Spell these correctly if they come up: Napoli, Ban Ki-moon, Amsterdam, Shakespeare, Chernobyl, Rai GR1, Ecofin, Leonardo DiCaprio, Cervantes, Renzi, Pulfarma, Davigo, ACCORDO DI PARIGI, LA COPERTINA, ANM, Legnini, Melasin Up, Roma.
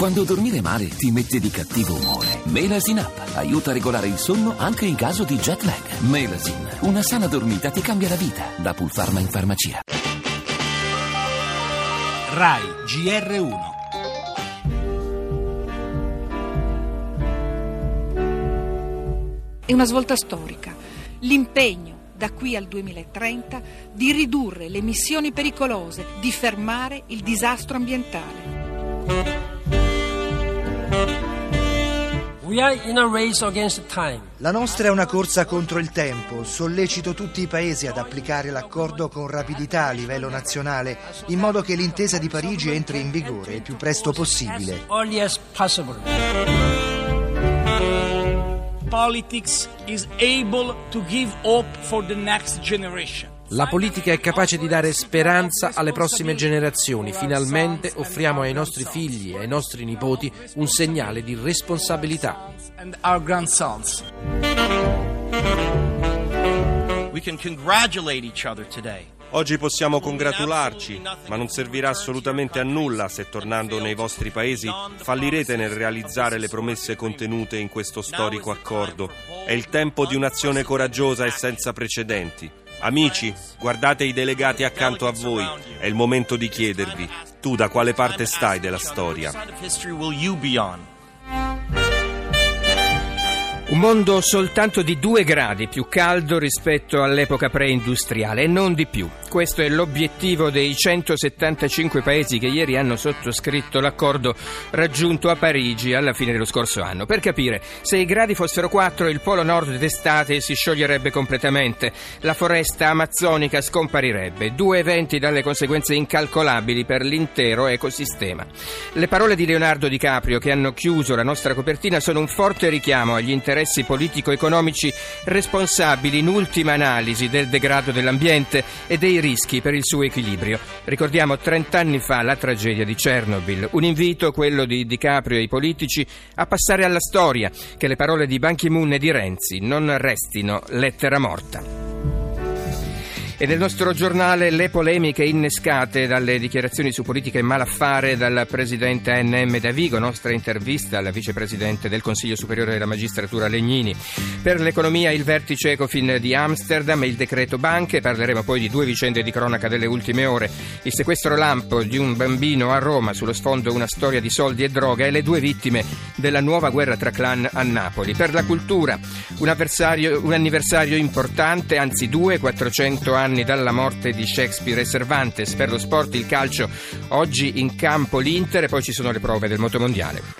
Quando dormire male ti mette di cattivo umore, Melasin Up aiuta a regolare il sonno anche in caso di jet lag. Melasin, una sana dormita ti cambia la vita. Da Pulfarma in farmacia. Rai GR1. È una svolta storica. L'impegno da qui al 2030 di ridurre le emissioni pericolose, di fermare il disastro ambientale. We are in a race against time. La nostra è una corsa contro il tempo. Sollecito tutti i paesi ad applicare l'accordo con rapidità a livello nazionale, in modo che l'intesa di Parigi entri in vigore il più presto possibile. Politics is able to give hope for the next generation. La politica è capace di dare speranza alle prossime generazioni. Finalmente offriamo ai nostri figli e ai nostri nipoti un segnale di responsabilità. We can congratulate each other today. Oggi possiamo congratularci, ma non servirà assolutamente a nulla se tornando nei vostri paesi fallirete nel realizzare le promesse contenute in questo storico accordo. È il tempo di un'azione coraggiosa e senza precedenti. Amici, guardate i delegati accanto a voi. È il momento di chiedervi: tu da quale parte stai della storia? Un mondo soltanto di 2 gradi più caldo rispetto all'epoca preindustriale, e non di più. Questo è l'obiettivo dei 175 paesi che ieri hanno sottoscritto l'accordo raggiunto a Parigi alla fine dello scorso anno. Per capire, se i gradi fossero 4, il polo nord d'estate si scioglierebbe completamente, la foresta amazzonica scomparirebbe, 2 eventi dalle conseguenze incalcolabili per l'intero ecosistema. Le parole di Leonardo DiCaprio che hanno chiuso la nostra copertina sono un forte richiamo agli interessi politico-economici responsabili in ultima analisi del degrado dell'ambiente e dei rischi per il suo equilibrio. Ricordiamo 30 anni fa la tragedia di Chernobyl, un invito, quello di DiCaprio e i politici, a passare alla storia, che le parole di Ban Ki-moon e di Renzi non restino lettera morta. E nel nostro giornale le polemiche innescate dalle dichiarazioni su politiche malaffare dal presidente ANM Davigo, nostra intervista alla vicepresidente del Consiglio Superiore della Magistratura Legnini. Per l'economia il vertice Ecofin di Amsterdam e il decreto banche, parleremo poi di 2 vicende di cronaca delle ultime ore, il sequestro lampo di un bambino a Roma, sullo sfondo una storia di soldi e droga, e le 2 vittime della nuova guerra tra clan a Napoli. Per la cultura un anniversario importante, anzi 2, 400 anni dalla morte di Shakespeare e Cervantes. Per lo sport il calcio, oggi in campo l'Inter e poi ci sono le prove del motomondiale.